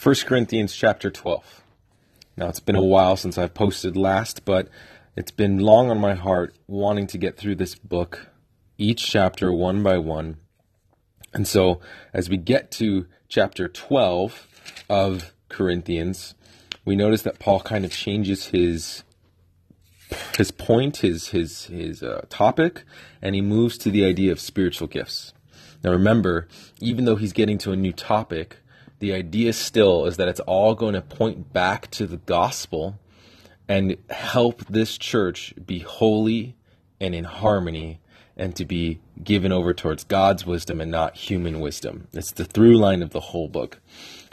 1 Corinthians chapter 12. Now, it's been a while since I've posted last, but it's been long on my heart wanting to get through this book, each chapter one by one. And so, as we get to chapter 12 of Corinthians, we notice that Paul kind of changes his point, his topic, and he moves to the idea of spiritual gifts. Now, remember, even though he's getting to a new topic, the idea still is that it's all going to point back to the gospel and help this church be holy and in harmony and to be given over towards God's wisdom and not human wisdom. It's the through line of the whole book.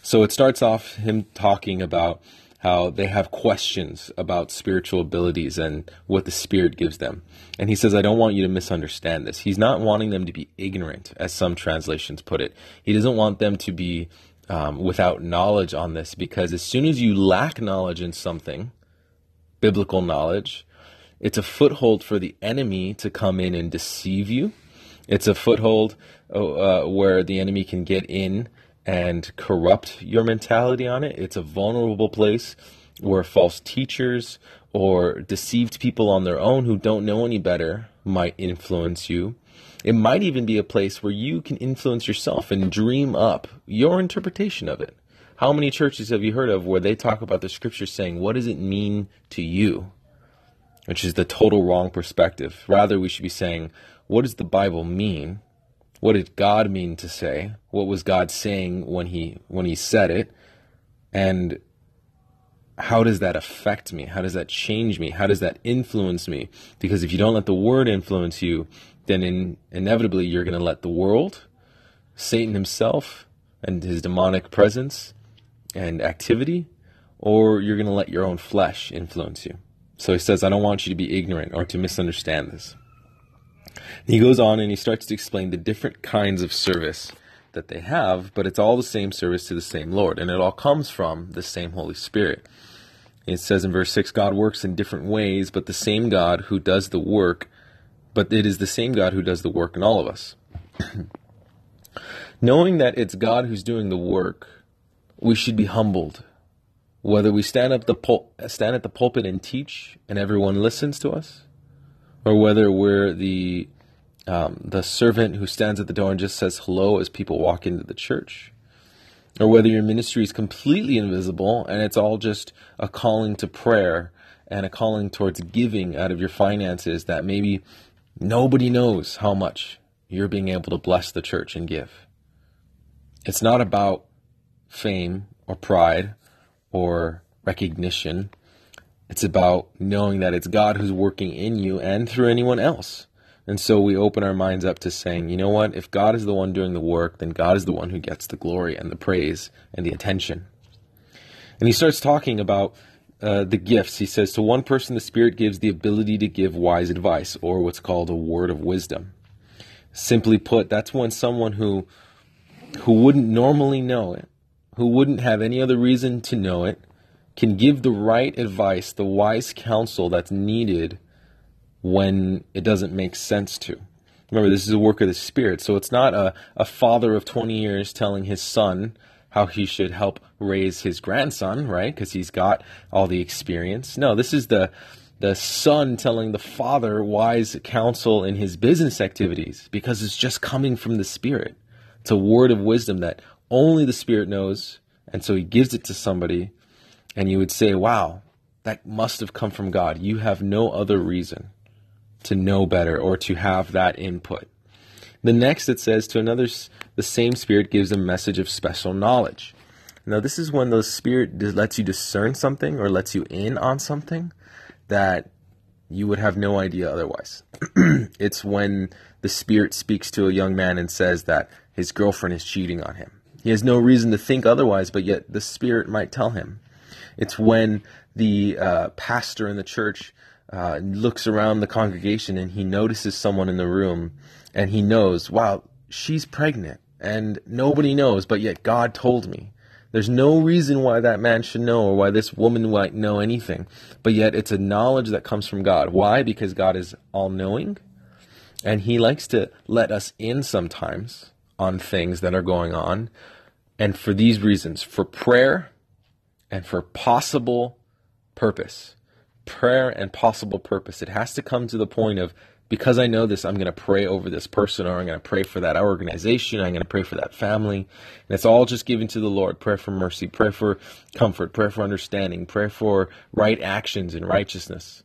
So it starts off him talking about how they have questions about spiritual abilities and what the Spirit gives them. And he says, I don't want you to misunderstand this. He's not wanting them to be ignorant, as some translations put it. He doesn't want them to be without knowledge on this, because as soon as you lack knowledge in something, biblical knowledge, it's a foothold for the enemy to come in and deceive you. It's a foothold where the enemy can get in and corrupt your mentality on it. It's a vulnerable place where false teachers or deceived people on their own who don't know any better might influence you. It might even be a place where you can influence yourself and dream up your interpretation of it. How many churches have you heard of where they talk about the scripture saying, what does it mean to you? Which is the total wrong perspective. Rather, we should be saying, what does the Bible mean? What did God mean to say? What was God saying when he said it? And how does that affect me? How does that change me? How does that influence me? Because if you don't let the word influence you, then inevitably you're going to let the world, Satan himself, and his demonic presence and activity, or you're going to let your own flesh influence you. So he says, I don't want you to be ignorant or to misunderstand this. And he goes on and he starts to explain the different kinds of service that they have, but it's all the same service to the same Lord, and it all comes from the same Holy Spirit. It says in verse 6, God works in different ways, but the same God who does the work, but it is the same God who does the work in all of us. Knowing that it's God who's doing the work, we should be humbled. Whether we stand at the pulpit and teach and everyone listens to us, or whether we're the servant who stands at the door and just says hello as people walk into the church, or whether your ministry is completely invisible and it's all just a calling to prayer and a calling towards giving out of your finances that maybe nobody knows how much you're being able to bless the church and give. It's not about fame or pride or recognition. It's about knowing that it's God who's working in you and through anyone else. And so we open our minds up to saying, you know what, if God is the one doing the work, then God is the one who gets the glory and the praise and the attention. And he starts talking about the gifts. He says, to one person, the Spirit gives the ability to give wise advice, or what's called a word of wisdom. Simply put, that's when someone who wouldn't normally know it, who wouldn't have any other reason to know it, can give the right advice, the wise counsel that's needed when it doesn't make sense to. Remember, this is a work of the Spirit, so it's not a father of 20 years telling his son how he should help raise his grandson, right? Because he's got all the experience. No, this is the son telling the father wise counsel in his business activities, because it's just coming from the Spirit. It's a word of wisdom that only the Spirit knows, and so he gives it to somebody, and you would say, wow, that must have come from God. You have no other reason to know better or to have that input. The next, it says, to another, the same Spirit gives a message of special knowledge. Now, this is when the Spirit lets you discern something or lets you in on something that you would have no idea otherwise. It's when the Spirit speaks to a young man and says that his girlfriend is cheating on him. He has no reason to think otherwise, but yet the Spirit might tell him. It's when the pastor in the church looks around the congregation and he notices someone in the room and he knows, wow, she's pregnant and nobody knows, but yet God told me. There's no reason why that man should know or why this woman might know anything, but yet it's a knowledge that comes from God. Why? Because God is all-knowing, and he likes to let us in sometimes on things that are going on and for these reasons, for prayer and for possible purpose. Prayer and possible purpose. It has to come to the point of, because I know this, I'm going to pray over this person, or I'm going to pray for that organization, I'm going to pray for that family. And it's all just given to the Lord. Prayer for mercy, prayer for comfort, prayer for understanding, prayer for right actions and righteousness.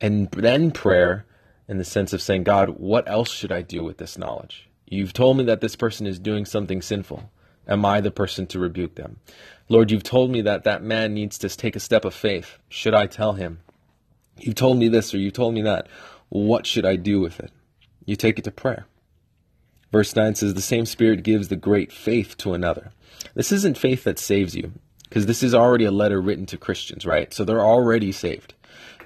And then prayer in the sense of saying, God, what else should I do with this knowledge? You've told me that this person is doing something sinful. Am I the person to rebuke them? Lord, you've told me that that man needs to take a step of faith. Should I tell him? You've told me this or you've told me that. What should I do with it? You take it to prayer. Verse 9 says, the same Spirit gives the great faith to another. This isn't faith that saves you, because this is already a letter written to Christians, right? So they're already saved.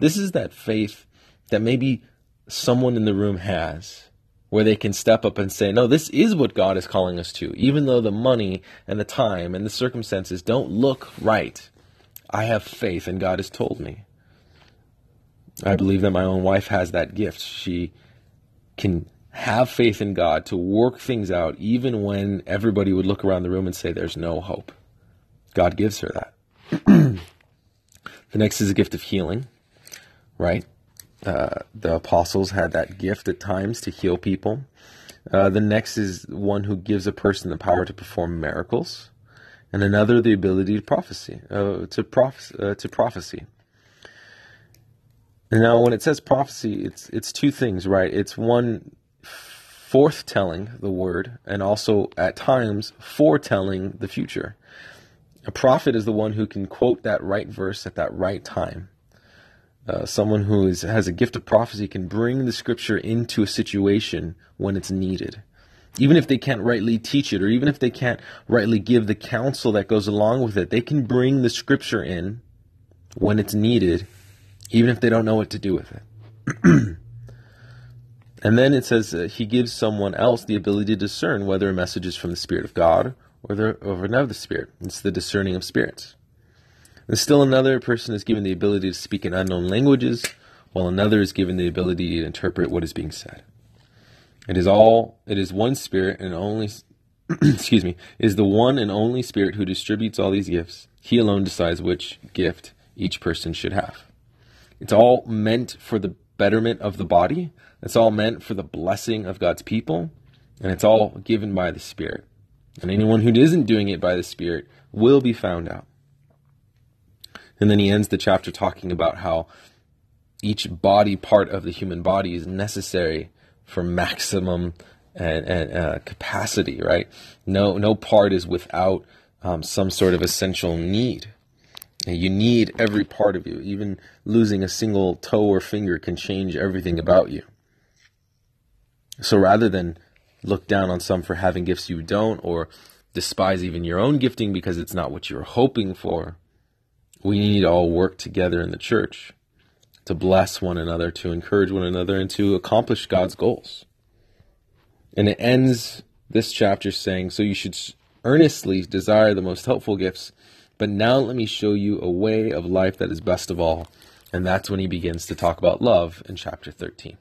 This is that faith that maybe someone in the room has, where they can step up and say, no, this is what God is calling us to. Even though the money and the time and the circumstances don't look right, I have faith and God has told me. I believe that my own wife has that gift. She can have faith in God to work things out even when everybody would look around the room and say there's no hope. God gives her that. The next is a gift of healing, right? The apostles had that gift at times to heal people. The next is one who gives a person the power to perform miracles, and another the ability to prophesy. Now, when it says prophecy, it's two things, right? It's one, forthtelling the word, and also at times foretelling the future. A prophet is the one who can quote that right verse at that right time. Someone who has a gift of prophecy can bring the scripture into a situation when it's needed. Even if they can't rightly teach it, or even if they can't rightly give the counsel that goes along with it, they can bring the scripture in when it's needed, even if they don't know what to do with it. And then it says he gives someone else the ability to discern whether a message is from the Spirit of God or another spirit. It's the discerning of spirits. And still another person is given the ability to speak in unknown languages, while another is given the ability to interpret what is being said. It is one Spirit and only, is the one and only Spirit who distributes all these gifts. He alone decides which gift each person should have. It's all meant for the betterment of the body. It's all meant for the blessing of God's people. And it's all given by the Spirit. And anyone who isn't doing it by the Spirit will be found out. And then he ends the chapter talking about how each body part of the human body is necessary for maximum and capacity, right? No part is without some sort of essential need. You need every part of you. Even losing a single toe or finger can change everything about you. So rather than look down on some for having gifts you don't, or despise even your own gifting because it's not what you're hoping for, we need to all work together in the church to bless one another, to encourage one another, and to accomplish God's goals. And it ends this chapter saying, so you should earnestly desire the most helpful gifts, but now let me show you a way of life that is best of all. And that's when he begins to talk about love in chapter 13.